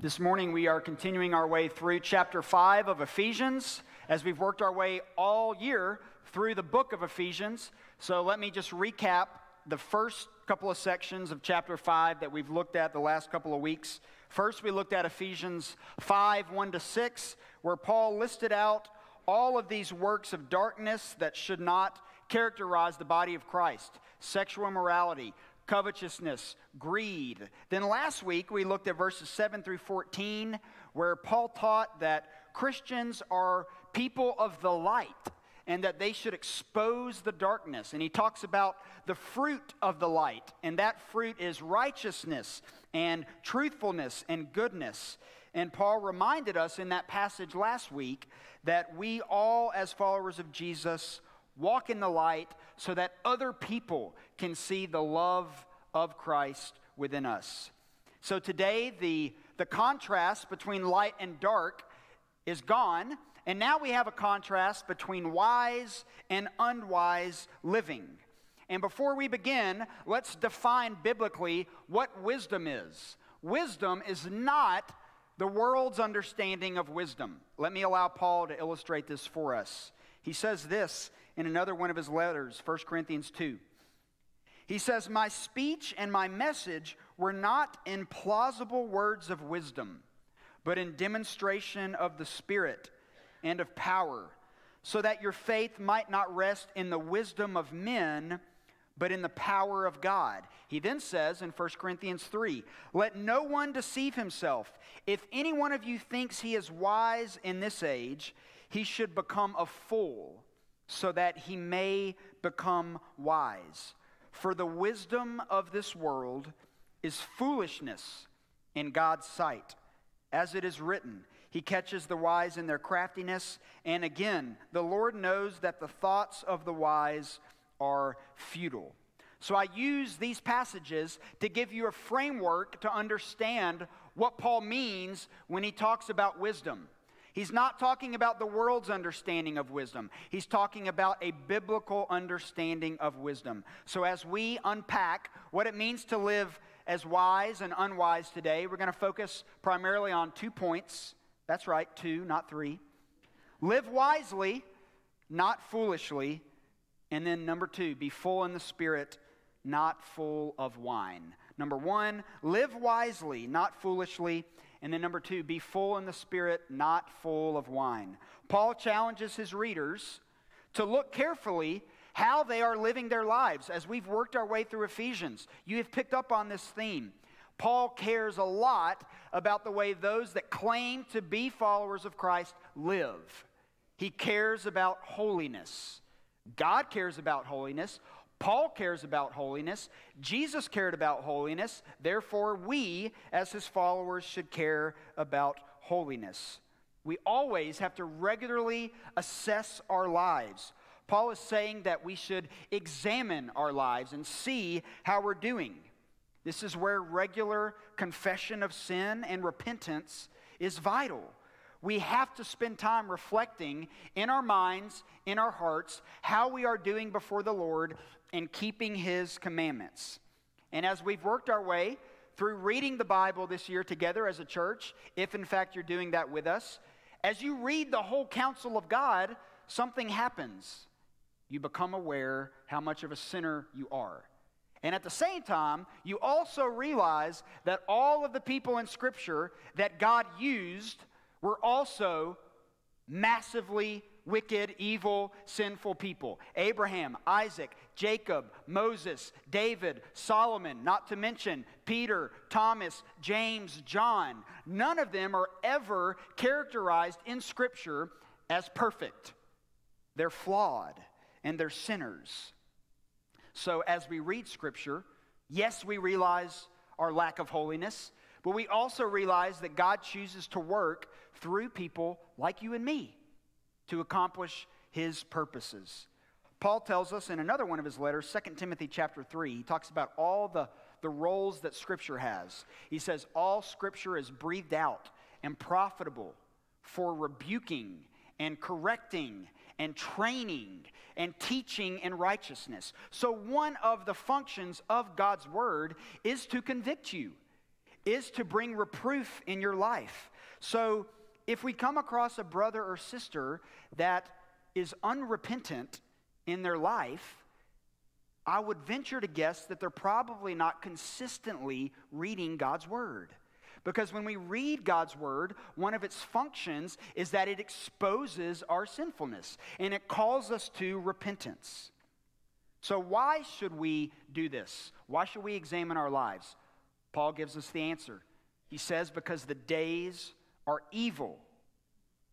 This morning we are continuing our way through chapter 5 of Ephesians, as we've worked our way all year through the book of Ephesians. So let me just recap the first couple of sections of chapter 5 that we've looked at the last couple of weeks. First, we looked at Ephesians 5, 1 to 6, where Paul listed out all of these works of darkness that should not characterize the body of Christ: sexual immorality, covetousness, greed. Then last week, we looked at verses 7 through 14, where Paul taught that Christians are people of the light, and that they should expose the darkness. And he talks about the fruit of the light, and that fruit is righteousness and truthfulness and goodness. And Paul reminded us in that passage last week that we all, as followers of Jesus, walk in the light so that other people can see the love of Christ within us. So today, the contrast between light and dark is gone, and now we have a contrast between wise and unwise living. And before we begin, let's define biblically what wisdom is. Wisdom is not the world's understanding of wisdom. Let me allow Paul to illustrate this for us. He says this in another one of his letters, 1 Corinthians 2. He says, "My speech and my message were not in plausible words of wisdom, but in demonstration of the Spirit and of power, so that your faith might not rest in the wisdom of men, but in the power of God." He then says in 1 Corinthians 3, "Let no one deceive himself. If any one of you thinks he is wise in this age, he should become a fool, so that he may become wise. For the wisdom of this world is foolishness in God's sight. As it is written, he catches the wise in their craftiness, and again, the Lord knows that the thoughts of the wise are futile." So I use these passages to give you a framework to understand what Paul means when he talks about wisdom. He's not talking about the world's understanding of wisdom. He's talking about a biblical understanding of wisdom. So as we unpack what it means to live as wise and unwise today, we're going to focus primarily on 2 points. That's right, 2, not 3. Live wisely, not foolishly. And then number 2, be full in the Spirit, not full of wine. Number 1, live wisely, not foolishly. And then number 2, be full in the Spirit, not full of wine. Paul challenges his readers to look carefully how they are living their lives. As we've worked our way through Ephesians, you have picked up on this theme. Paul cares a lot about the way those that claim to be followers of Christ live. He cares about holiness. God cares about holiness. Paul cares about holiness. Jesus cared about holiness. Therefore, we, as his followers, should care about holiness. We always have to regularly assess our lives. Paul is saying that we should examine our lives and see how we're doing. This is where regular confession of sin and repentance is vital. We have to spend time reflecting in our minds, in our hearts, how we are doing before the Lord and keeping his commandments. And as we've worked our way through reading the Bible this year together as a church, if in fact you're doing that with us, as you read the whole counsel of God, something happens. You become aware how much of a sinner you are. And at the same time, you also realize that all of the people in Scripture that God used were also massively wicked, evil, sinful people. Abraham, Isaac, Jacob, Moses, David, Solomon, not to mention Peter, Thomas, James, John. None of them are ever characterized in Scripture as perfect. They're flawed and they're sinners. So as we read Scripture, yes, we realize our lack of holiness, but we also realize that God chooses to work through people like you and me to accomplish his purposes. Paul tells us in another one of his letters, 2 Timothy chapter 3, he talks about all the roles that Scripture has. He says, "All Scripture is breathed out and profitable for rebuking and correcting and training and teaching in righteousness." So one of the functions of God's word is to convict you. is to bring reproof in your life. So if we come across a brother or sister that is unrepentant in their life, I would venture to guess that they're probably not consistently reading God's Word. Because when we read God's Word, one of its functions is that it exposes our sinfulness, and it calls us to repentance. So why should we do this? Why should we examine our lives? Paul gives us the answer. He says, because the days are evil.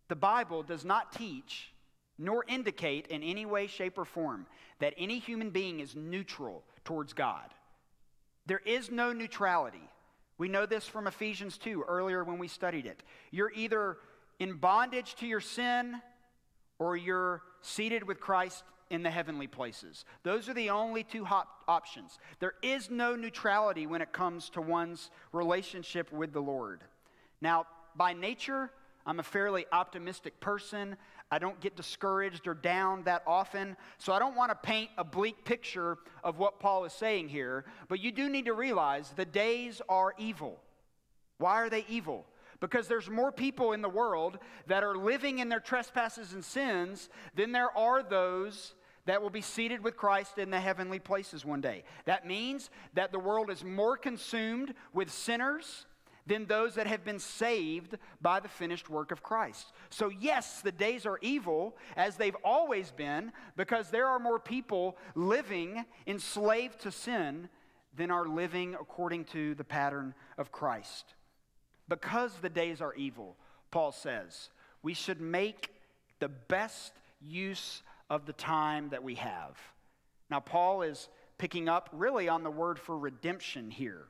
The Bible does not teach nor indicate in any way, shape, or form that any human being is neutral towards God. There is no neutrality. We know this from Ephesians 2 earlier when we studied it. You're either in bondage to your sin or you're seated with Christ in the heavenly places. Those are the only two options. There is no neutrality when it comes to one's relationship with the Lord. Now, by nature, I'm a fairly optimistic person. I don't get discouraged or down that often, so I don't want to paint a bleak picture of what Paul is saying here, but you do need to realize the days are evil. Why are they evil? Because there's more people in the world that are living in their trespasses and sins than there are those that will be seated with Christ in the heavenly places one day. That means that the world is more consumed with sinners than those that have been saved by the finished work of Christ. So yes, the days are evil, as they've always been, because there are more people living enslaved to sin than are living according to the pattern of Christ. Because the days are evil, Paul says, we should make the best use of the time that we have. Now, Paul is picking up really on the word for redemption here.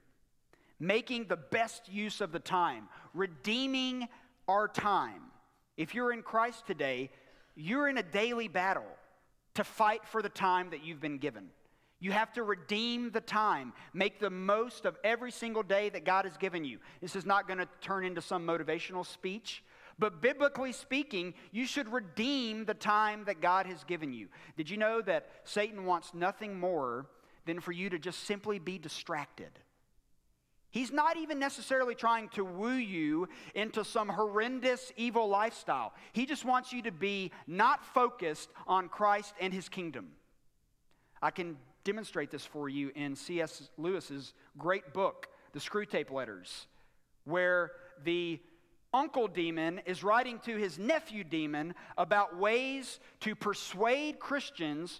Making the best use of the time, redeeming our time. If you're in Christ today, you're in a daily battle to fight for the time that you've been given. You have to redeem the time, make the most of every single day that God has given you. This is not going to turn into some motivational speech, but biblically speaking, you should redeem the time that God has given you. Did you know that Satan wants nothing more than for you to just simply be distracted? He's not even necessarily trying to woo you into some horrendous evil lifestyle. He just wants you to be not focused on Christ and his kingdom. I can demonstrate this for you in C.S. Lewis's great book, The Screwtape Letters, where the uncle demon is writing to his nephew demon about ways to persuade Christians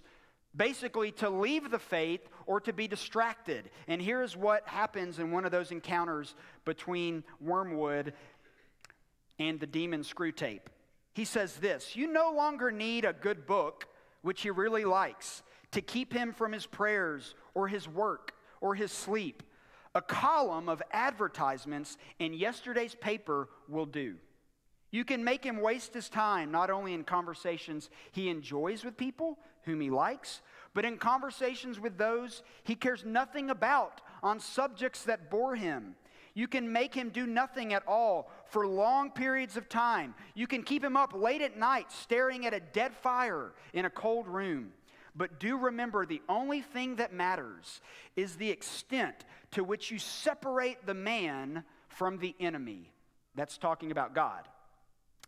basically to leave the faith or to be distracted. And here is what happens in one of those encounters between Wormwood and the demon Screwtape. He says this, "You no longer need a good book, which he really likes, to keep him from his prayers or his work or his sleep. A column of advertisements in yesterday's paper will do. You can make him waste his time, not only in conversations he enjoys with people whom he likes, but in conversations with those he cares nothing about on subjects that bore him. You can make him do nothing at all for long periods of time. You can keep him up late at night staring at a dead fire in a cold room. But do remember, the only thing that matters is the extent to which you separate the man from the enemy." That's talking about God.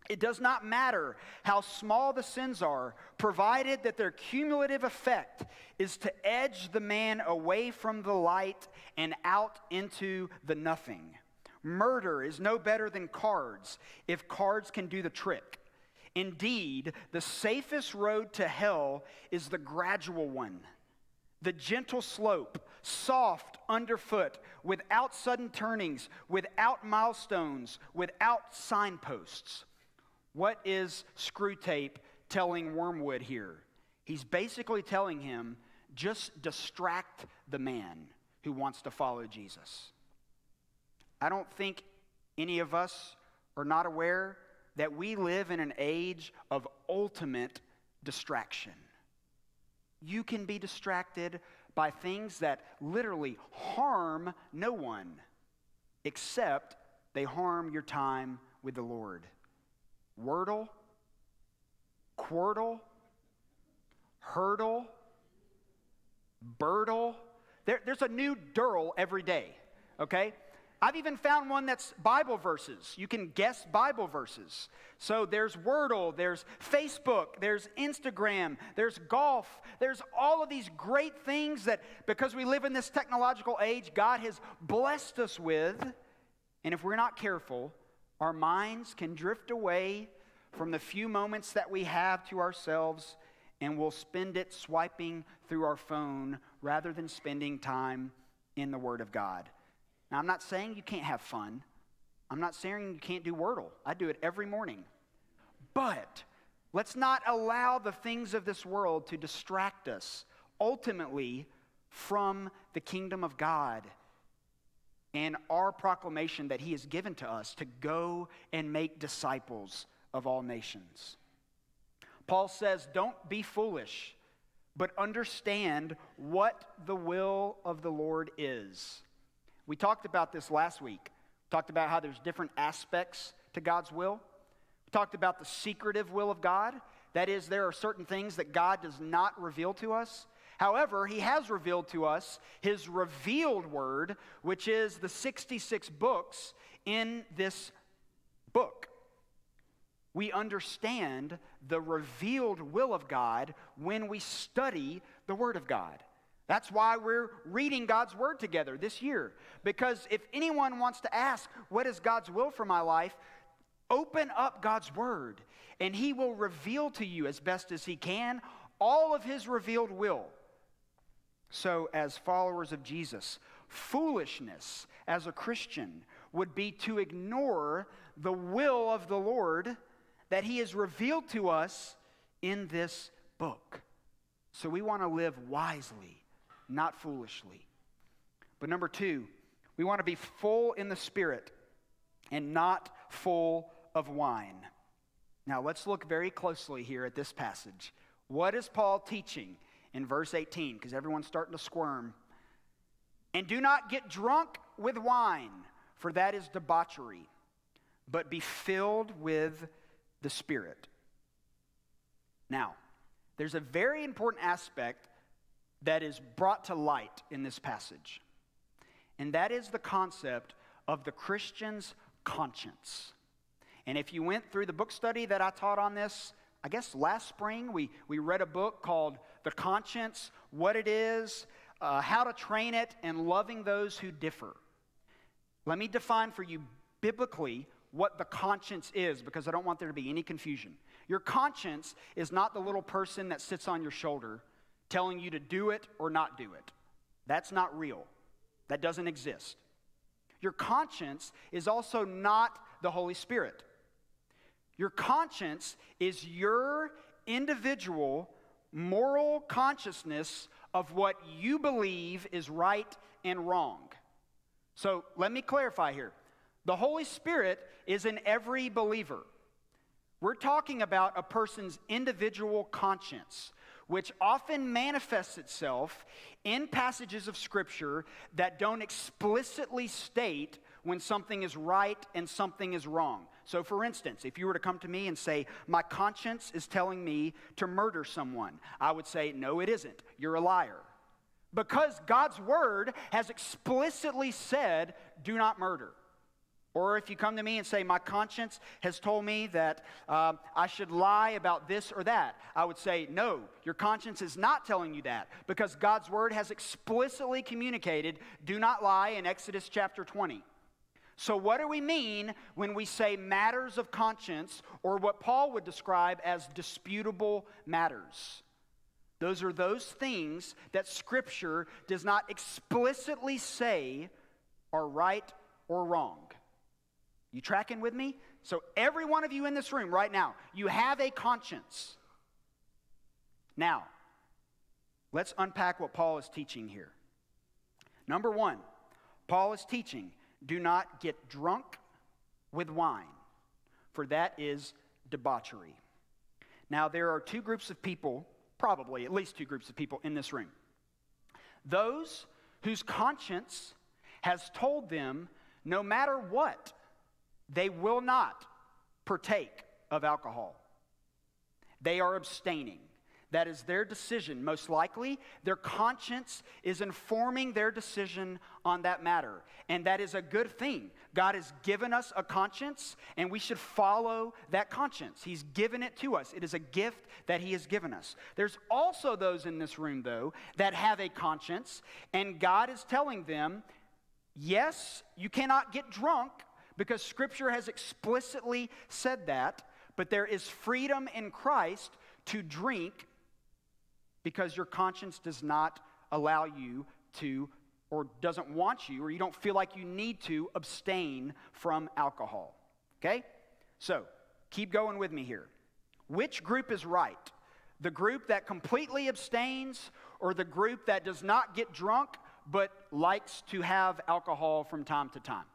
"It does not matter how small the sins are, provided that their cumulative effect is to edge the man away from the light and out into the nothing. Murder is no better than cards, if cards can do the trick. Indeed, the safest road to hell is the gradual one, the gentle slope, soft underfoot, without sudden turnings, without milestones, without signposts." What is Screwtape telling Wormwood here? He's basically telling him, just distract the man who wants to follow Jesus. I don't think any of us are not aware that we live in an age of ultimate distraction. You can be distracted by things that literally harm no one, except they harm your time with the Lord. Wordle, Quordle, Hurdle, Birdle. There's a new Durle every day, okay? I've even found one that's Bible verses. You can guess Bible verses. So there's Wordle, there's Facebook, there's Instagram, there's golf. There's all of these great things that, because we live in this technological age, God has blessed us with. And if we're not careful, our minds can drift away from the few moments that we have to ourselves, and we'll spend it swiping through our phone rather than spending time in the Word of God. Now, I'm not saying you can't have fun. I'm not saying you can't do Wordle. I do it every morning. But let's not allow the things of this world to distract us, ultimately, from the kingdom of God and our proclamation that He has given to us to go and make disciples of all nations. Paul says, don't be foolish, but understand what the will of the Lord is. We talked about this last week. We talked about how there's different aspects to God's will. We talked about the secretive will of God. That is, there are certain things that God does not reveal to us. However, He has revealed to us His revealed word, which is the 66 books in this book. We understand the revealed will of God when we study the Word of God. That's why we're reading God's Word together this year. Because if anyone wants to ask, what is God's will for my life? Open up God's Word, and He will reveal to you as best as He can all of His revealed will. So as followers of Jesus, foolishness as a Christian would be to ignore the will of the Lord that He has revealed to us in this book. So we want to live wisely, not foolishly. But number two, we want to be full in the Spirit and not full of wine. Now let's look very closely here at this passage. What is Paul teaching in verse 18? Because everyone's starting to squirm. And do not get drunk with wine, for that is debauchery, but be filled with the Spirit. Now, there's a very important aspect that is brought to light in this passage. And that is the concept of the Christian's conscience. And if you went through the book study that I taught on this, I guess last spring, we read a book called The Conscience, What It Is, How to Train It, and Loving Those Who Differ. Let me define for you biblically what the conscience is, because I don't want there to be any confusion. Your conscience is not the little person that sits on your shoulder telling you to do it or not do it. That's not real. That doesn't exist. Your conscience is also not the Holy Spirit. Your conscience is your individual moral consciousness of what you believe is right and wrong. So let me clarify here. The Holy Spirit is in every believer. We're talking about a person's individual conscience, which often manifests itself in passages of Scripture that don't explicitly state when something is right and something is wrong. So for instance, if you were to come to me and say, my conscience is telling me to murder someone, I would say, no, it isn't. You're a liar. Because God's Word has explicitly said, do not murder. Or if you come to me and say, my conscience has told me that I should lie about this or that, I would say, no, your conscience is not telling you that, because God's Word has explicitly communicated, do not lie in Exodus chapter 20. So what do we mean when we say matters of conscience, or what Paul would describe as disputable matters? Those are those things that Scripture does not explicitly say are right or wrong. You tracking with me? So every one of you in this room right now, you have a conscience. Now, let's unpack what Paul is teaching here. Number one, Paul is teaching, do not get drunk with wine, for that is debauchery. Now, there are two groups of people, probably at least two groups of people in this room. Those whose conscience has told them, no matter what, they will not partake of alcohol. They are abstaining. That is their decision. Most likely, their conscience is informing their decision on that matter. And that is a good thing. God has given us a conscience, and we should follow that conscience. He's given it to us. It is a gift that He has given us. There's also those in this room, though, that have a conscience, and God is telling them, yes, you cannot get drunk because Scripture has explicitly said that, but there is freedom in Christ to drink because your conscience does not allow you to, or doesn't want you, or you don't feel like you need to abstain from alcohol. Okay? So, keep going with me here. Which group is right? The group that completely abstains, or the group that does not get drunk but likes to have alcohol from time to time?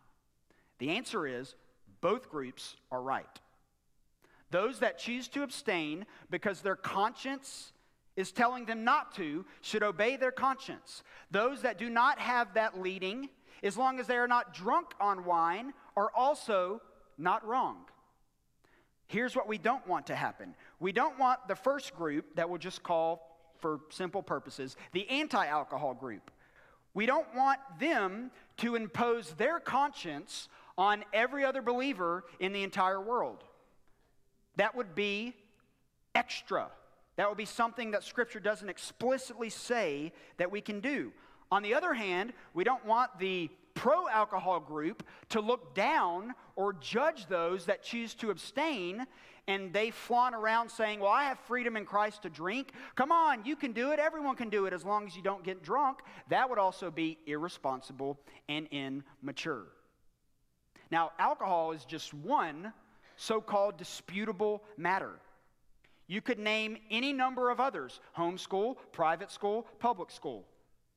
The answer is both groups are right. Those that choose to abstain because their conscience is telling them not to should obey their conscience. Those that do not have that leading, as long as they are not drunk on wine, are also not wrong. Here's what we don't want to happen. We don't want the first group that we'll just call, for simple purposes, the anti-alcohol group. We don't want them to impose their conscience on every other believer in the entire world. That would be extra. That would be something that Scripture doesn't explicitly say that we can do. On the other hand, we don't want the pro-alcohol group to look down or judge those that choose to abstain, and they flaunt around saying, well, I have freedom in Christ to drink. Come on, you can do it. Everyone can do it as long as you don't get drunk. That would also be irresponsible and immature. Now, alcohol is just one so-called disputable matter. You could name any number of others: homeschool, private school, public school.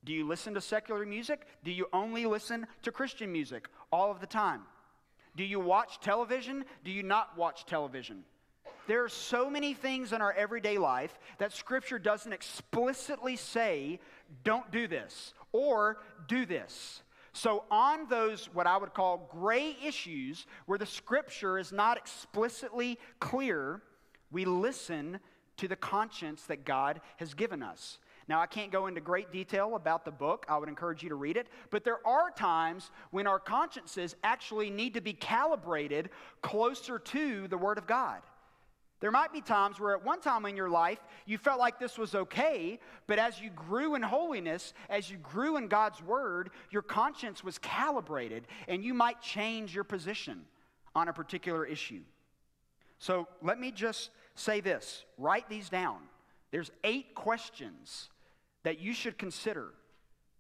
Do you listen to secular music? Do you only listen to Christian music all of the time? Do you watch television? Do you not watch television? There are so many things in our everyday life that Scripture doesn't explicitly say, don't do this, or do this. So on those, what I would call gray issues, where the Scripture is not explicitly clear, we listen to the conscience that God has given us. Now, I can't go into great detail about the book. I would encourage you to read it. But there are times when our consciences actually need to be calibrated closer to the Word of God. There might be times where at one time in your life you felt like this was okay, but as you grew in holiness, as you grew in God's Word, your conscience was calibrated, and you might change your position on a particular issue. So let me just say this. Write these down. There's 8 questions that you should consider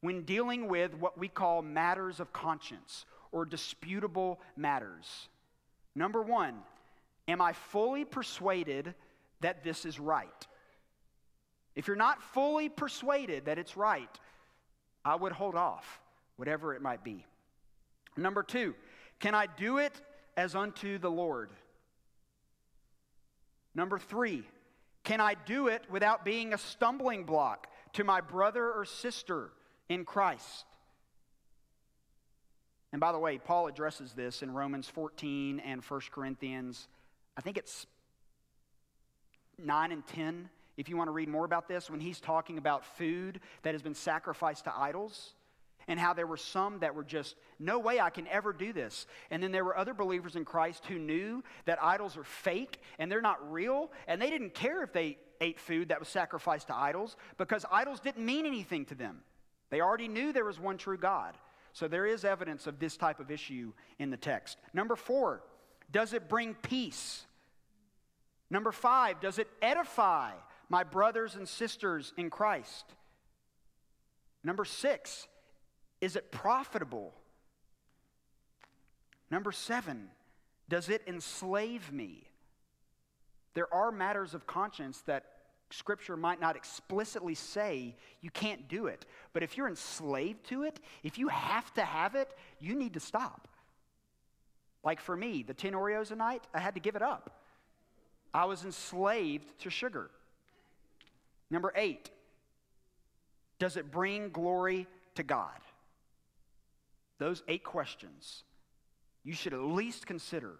when dealing with what we call matters of conscience or disputable matters. Number 1, am I fully persuaded that this is right? If you're not fully persuaded that it's right, I would hold off, whatever it might be. Number 2, can I do it as unto the Lord? Number 3, can I do it without being a stumbling block to my brother or sister in Christ? And by the way, Paul addresses this in Romans 14 and 1 Corinthians, I think it's 9 and 10, if you want to read more about this, when he's talking about food that has been sacrificed to idols, and how there were some that were just, no way I can ever do this. And then there were other believers in Christ who knew that idols are fake and they're not real, and they didn't care if they ate food that was sacrificed to idols because idols didn't mean anything to them. They already knew there was one true God. So there is evidence of this type of issue in the text. Number 4, does it bring peace? Number 5, does it edify my brothers and sisters in Christ? Number 6, is it profitable? Number 7, does it enslave me? There are matters of conscience that Scripture might not explicitly say you can't do it. But if you're enslaved to it, if you have to have it, you need to stop. Like for me, the 10 Oreos a night, I had to give it up. I was enslaved to sugar. Number 8, does it bring glory to God? Those 8 questions you should at least consider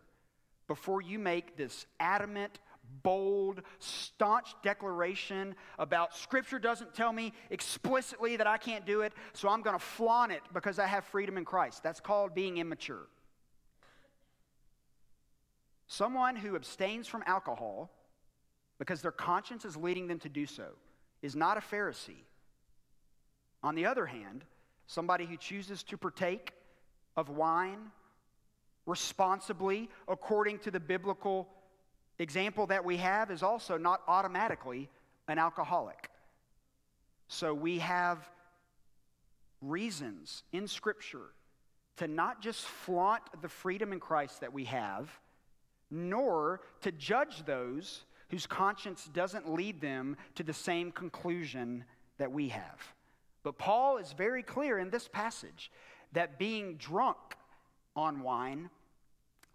before you make this adamant, bold, staunch declaration about Scripture doesn't tell me explicitly that I can't do it, so I'm going to flaunt it because I have freedom in Christ. That's called being immature. Someone who abstains from alcohol because their conscience is leading them to do so is not a Pharisee. On the other hand, somebody who chooses to partake of wine responsibly according to the biblical example that we have is also not automatically an alcoholic. So we have reasons in Scripture to not just flaunt the freedom in Christ that we have, nor to judge those whose conscience doesn't lead them to the same conclusion that we have. But Paul is very clear in this passage that being drunk on wine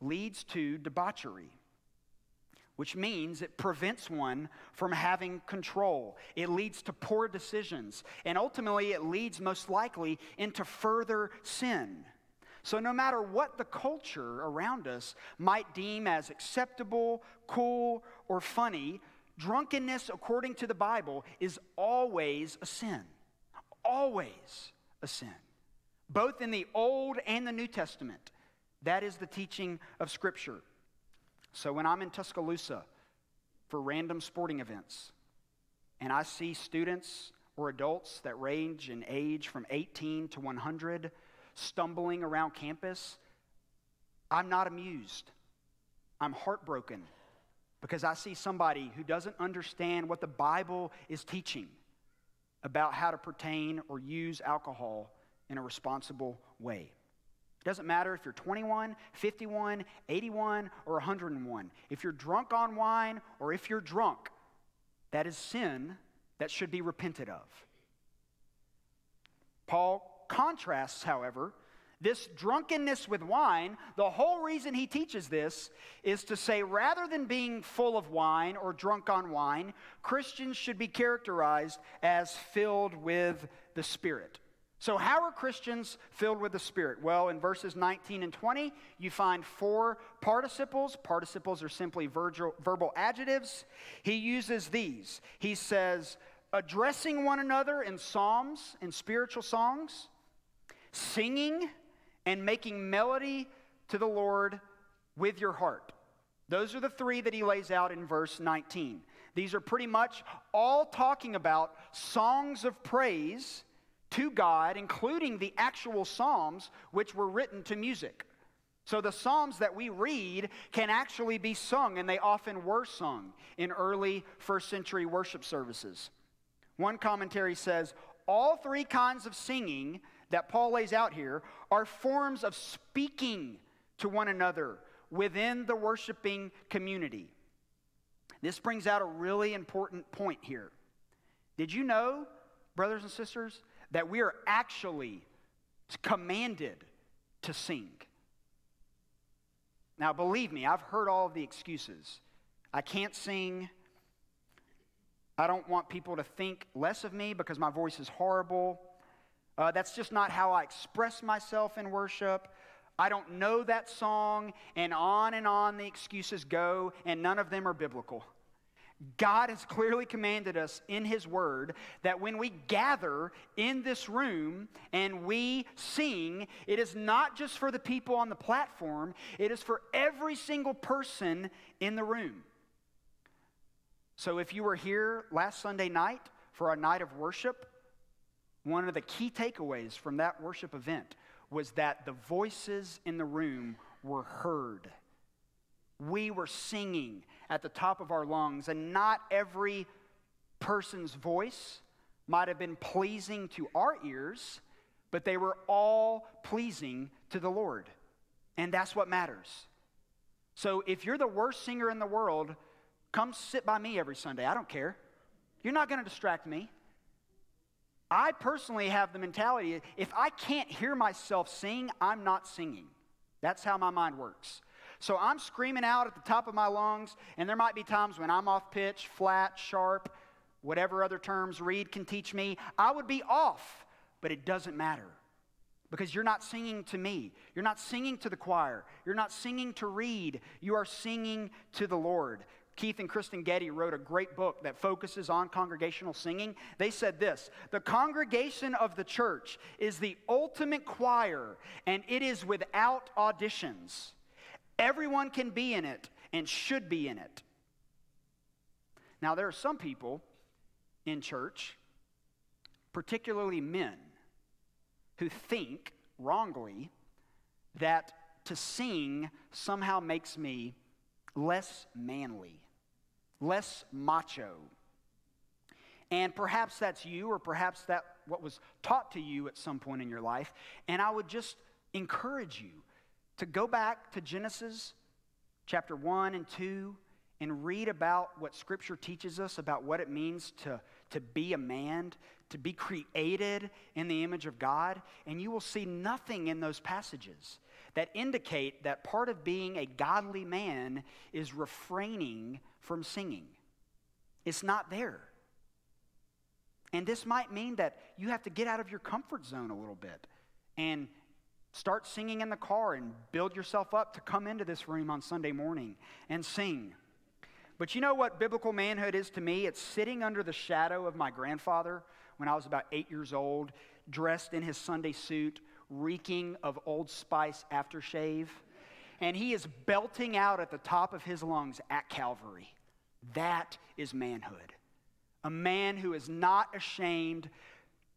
leads to debauchery, which means it prevents one from having control. It leads to poor decisions, and ultimately it leads most likely into further sin. So no matter what the culture around us might deem as acceptable, cool, or funny, drunkenness, according to the Bible, is always a sin. Always a sin. Both in the Old and the New Testament. That is the teaching of Scripture. So when I'm in Tuscaloosa for random sporting events, and I see students or adults that range in age from 18 to 100, stumbling around campus, I'm not amused. I'm heartbroken because I see somebody who doesn't understand what the Bible is teaching about how to pertain or use alcohol in a responsible way. It doesn't matter if you're 21, 51, 81, or 101. If you're drunk on wine or if you're drunk, that is sin that should be repented of. Paul contrasts, however, this drunkenness with wine. The whole reason he teaches this is to say rather than being full of wine or drunk on wine, Christians should be characterized as filled with the Spirit. So how are Christians filled with the Spirit? Well, in verses 19 and 20, you find four participles. Participles are simply verbal adjectives. He uses these. He says, addressing one another in psalms and spiritual songs, singing and making melody to the Lord with your heart. Those are the three that he lays out in verse 19. These are pretty much all talking about songs of praise to God, including the actual psalms which were written to music. So the psalms that we read can actually be sung, and they often were sung in early first century worship services. One commentary says, all three kinds of singing that Paul lays out here are forms of speaking to one another within the worshiping community. This brings out a really important point here. Did you know, brothers and sisters, that we are actually commanded to sing? Now, believe me, I've heard all of the excuses. I can't sing. I don't want people to think less of me because my voice is horrible. That's just not how I express myself in worship. I don't know that song, and on the excuses go, and none of them are biblical. God has clearly commanded us in His Word that when we gather in this room and we sing, it is not just for the people on the platform, it is for every single person in the room. So if you were here last Sunday night for our night of worship, one of the key takeaways from that worship event was that the voices in the room were heard. We were singing at the top of our lungs, and not every person's voice might have been pleasing to our ears, but they were all pleasing to the Lord, and that's what matters. So if you're the worst singer in the world, come sit by me every Sunday. I don't care. You're not going to distract me. I personally have the mentality, if I can't hear myself sing, I'm not singing. That's how my mind works. So I'm screaming out at the top of my lungs, and there might be times when I'm off pitch, flat, sharp, whatever other terms Reed can teach me. I would be off, but it doesn't matter because you're not singing to me. You're not singing to the choir. You're not singing to Reed. You are singing to the Lord. Keith and Kristen Getty wrote a great book that focuses on congregational singing. They said this: the congregation of the church is the ultimate choir, and it is without auditions. Everyone can be in it and should be in it. Now, there are some people in church, particularly men, who think wrongly that to sing somehow makes me less manly, less macho. And perhaps that's you, or perhaps that's what was taught to you at some point in your life. And I would just encourage you to go back to Genesis chapter 1 and 2 and read about what Scripture teaches us about what it means to be a man, to be created in the image of God, and you will see nothing in those passages that indicate that part of being a godly man is refraining from singing. It's not there. And this might mean that you have to get out of your comfort zone a little bit and start singing in the car and build yourself up to come into this room on Sunday morning and sing. But you know what biblical manhood is to me? It's sitting under the shadow of my grandfather when I was about 8 years old, dressed in his Sunday suit, reeking of Old Spice aftershave, and he is belting out at the top of his lungs at Calvary. That is manhood. A man who is not ashamed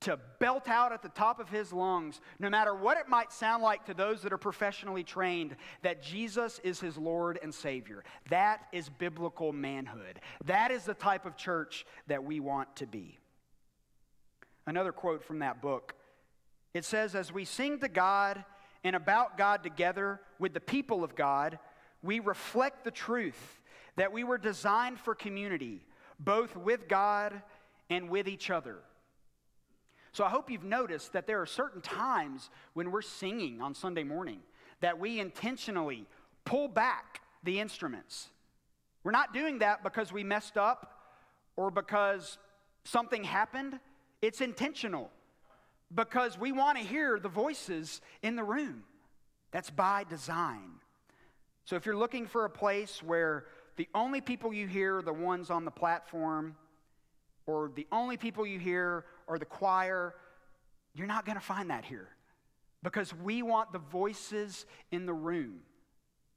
to belt out at the top of his lungs, no matter what it might sound like to those that are professionally trained, that Jesus is his Lord and Savior. That is biblical manhood. That is the type of church that we want to be. Another quote from that book. It says, as we sing to God and about God together with the people of God, we reflect the truth that we were designed for community, both with God and with each other. So I hope you've noticed that there are certain times when we're singing on Sunday morning that we intentionally pull back the instruments. We're not doing that because we messed up or because something happened. It's intentional because we want to hear the voices in the room. That's by design. So if you're looking for a place where the only people you hear are the ones on the platform, or the only people you hear are the choir, you're not going to find that here, because we want the voices in the room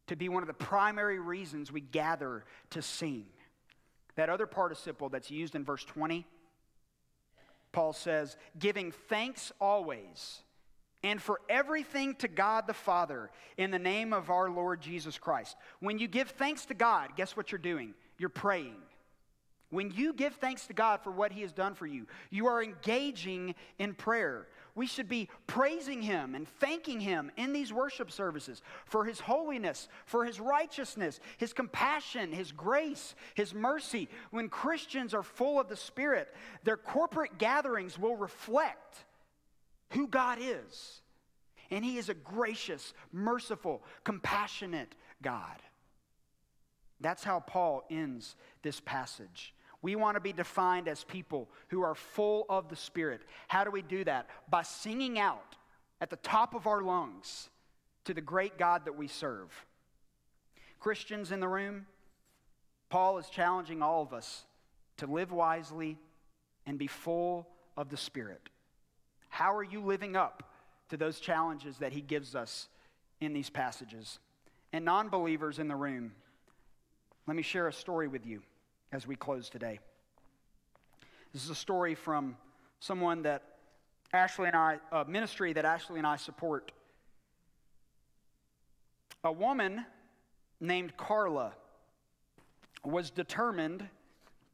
to be one of the primary reasons we gather to sing. That other participle that's used in verse 20, Paul says, giving thanks always and for everything to God the Father in the name of our Lord Jesus Christ. When you give thanks to God, guess what you're doing? You're praying. When you give thanks to God for what He has done for you, you are engaging in prayer. We should be praising Him and thanking Him in these worship services for His holiness, for His righteousness, His compassion, His grace, His mercy. When Christians are full of the Spirit, their corporate gatherings will reflect who God is. And He is a gracious, merciful, compassionate God. That's how Paul ends this passage. We want to be defined as people who are full of the Spirit. How do we do that? By singing out at the top of our lungs to the great God that we serve. Christians in the room, Paul is challenging all of us to live wisely and be full of the Spirit. How are you living up to those challenges that he gives us in these passages? And non-believers in the room, let me share a story with you as we close today. This is a story from someone that Ashley and I, a ministry that Ashley and I support. A woman named Carla was determined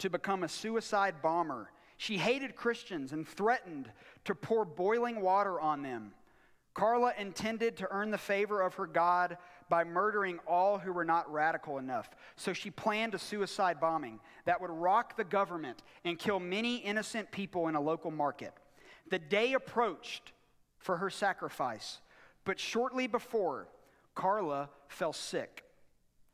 to become a suicide bomber. She hated Christians and threatened to pour boiling water on them. Carla intended to earn the favor of her God by murdering all who were not radical enough. So she planned a suicide bombing that would rock the government and kill many innocent people in a local market. The day approached for her sacrifice, but shortly before, Carla fell sick.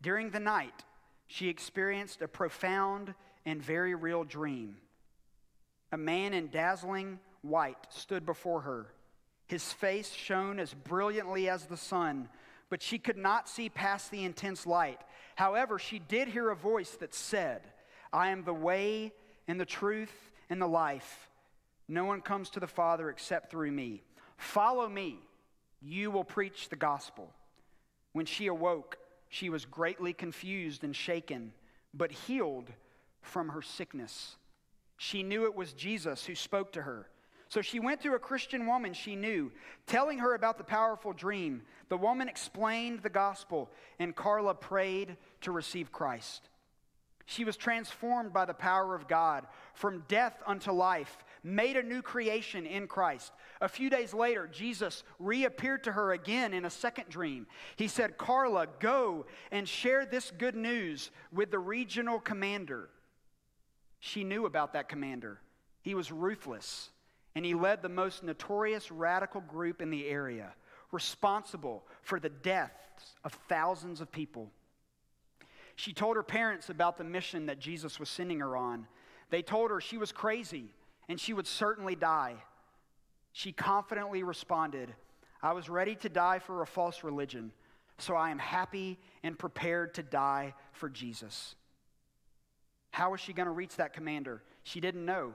During the night, she experienced a profound and very real dream. A man in dazzling white stood before her. His face shone as brilliantly as the sun, but she could not see past the intense light. However, she did hear a voice that said, I am the way and the truth and the life. No one comes to the Father except through me. Follow me. You will preach the gospel. When she awoke, she was greatly confused and shaken, but healed from her sickness. She knew it was Jesus who spoke to her. So she went to a Christian woman she knew, telling her about the powerful dream. The woman explained the gospel, and Carla prayed to receive Christ. She was transformed by the power of God from death unto life, made a new creation in Christ. A few days later, Jesus reappeared to her again in a second dream. He said, Carla, go and share this good news with the regional commander. She knew about that commander. He was ruthless, and he led the most notorious radical group in the area, responsible for the deaths of thousands of people. She told her parents about the mission that Jesus was sending her on. They told her she was crazy and she would certainly die. She confidently responded, I was ready to die for a false religion, so I am happy and prepared to die for Jesus. How was she going to reach that commander? She didn't know,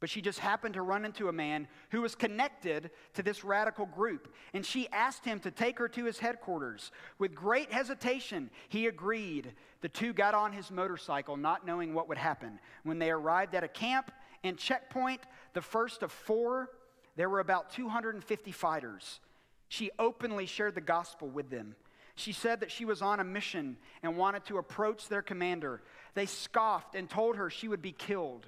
but she just happened to run into a man who was connected to this radical group, and she asked him to take her to his headquarters. With great hesitation, he agreed. The two got on his motorcycle, not knowing what would happen. When they arrived at a camp and checkpoint, the first of four, there were about 250 fighters. She openly shared the gospel with them. She said that she was on a mission and wanted to approach their commander. They scoffed and told her she would be killed.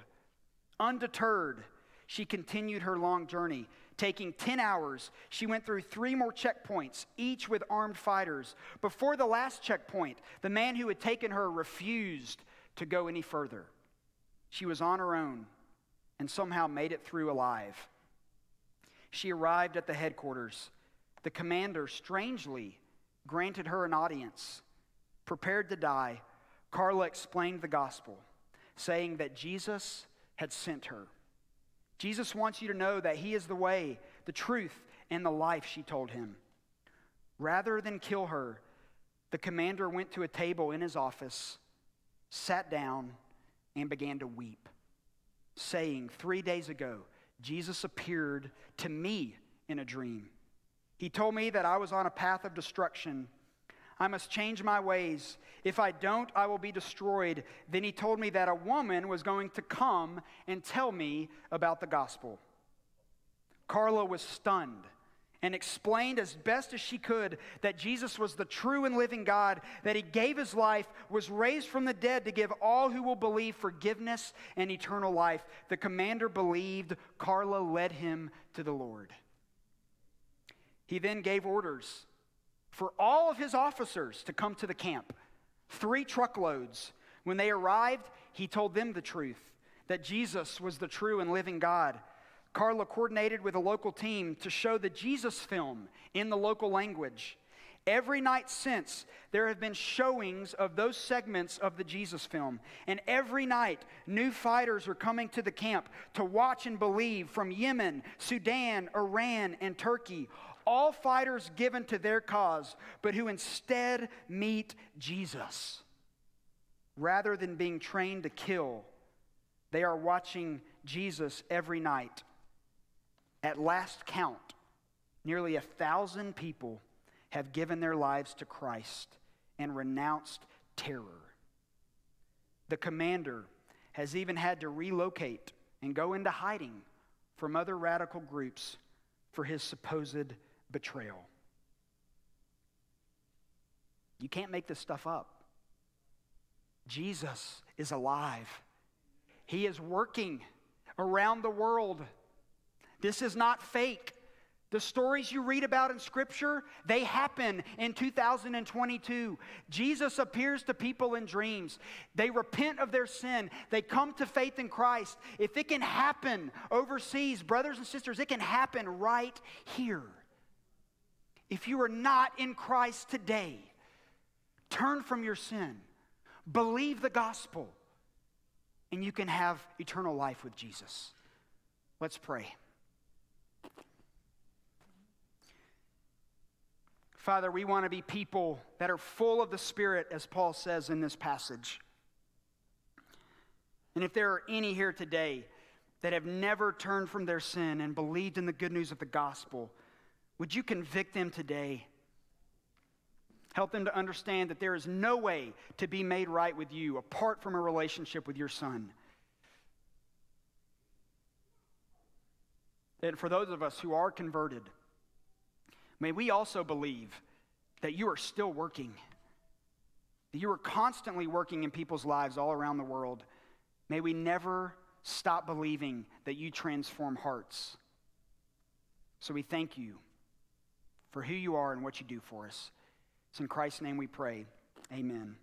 Undeterred, she continued her long journey. Taking 10 hours, she went through 3 more checkpoints, each with armed fighters. Before the last checkpoint, the man who had taken her refused to go any further. She was on her own and somehow made it through alive. She arrived at the headquarters. The commander strangely granted her an audience. Prepared to die, Carla explained the gospel, saying that Jesus had sent her. Jesus wants you to know that he is the way, the truth, and the life, she told him. Rather than kill her, the commander went to a table in his office, sat down, and began to weep, saying, 3 days ago, Jesus appeared to me in a dream. He told me that I was on a path of destruction. I must change my ways. If I don't, I will be destroyed. Then he told me that a woman was going to come and tell me about the gospel. Carla was stunned and explained as best as she could that Jesus was the true and living God, that he gave his life, was raised from the dead to give all who will believe forgiveness and eternal life. The commander believed. Carla led him to the Lord. He then gave orders for all of his officers to come to the camp, 3 truckloads. When they arrived, he told them the truth, that Jesus was the true and living God. Carla coordinated with a local team to show the Jesus film in the local language. Every night since, there have been showings of those segments of the Jesus film. And every night, new fighters are coming to the camp to watch and believe from Yemen, Sudan, Iran, and Turkey. All fighters given to their cause, but who instead meet Jesus. Rather than being trained to kill, they are watching Jesus every night. At last count, nearly 1,000 people have given their lives to Christ and renounced terror. The commander has even had to relocate and go into hiding from other radical groups for his supposed betrayal. You can't make this stuff up. Jesus is alive. He is working around the world. This is not fake. The stories you read about in Scripture, they happen in 2022. Jesus appears to people in dreams. They repent of their sin. They come to faith in Christ. If it can happen overseas, brothers and sisters, it can happen right here. If you are not in Christ today, turn from your sin, believe the gospel, and you can have eternal life with Jesus. Let's pray. Father, we want to be people that are full of the Spirit, as Paul says in this passage. And if there are any here today that have never turned from their sin and believed in the good news of the gospel, would you convict them today? Help them to understand that there is no way to be made right with you apart from a relationship with your Son. And for those of us who are converted, may we also believe that you are still working, that you are constantly working in people's lives all around the world. May we never stop believing that you transform hearts. So we thank you for who you are and what you do for us. It's in Christ's name we pray. Amen.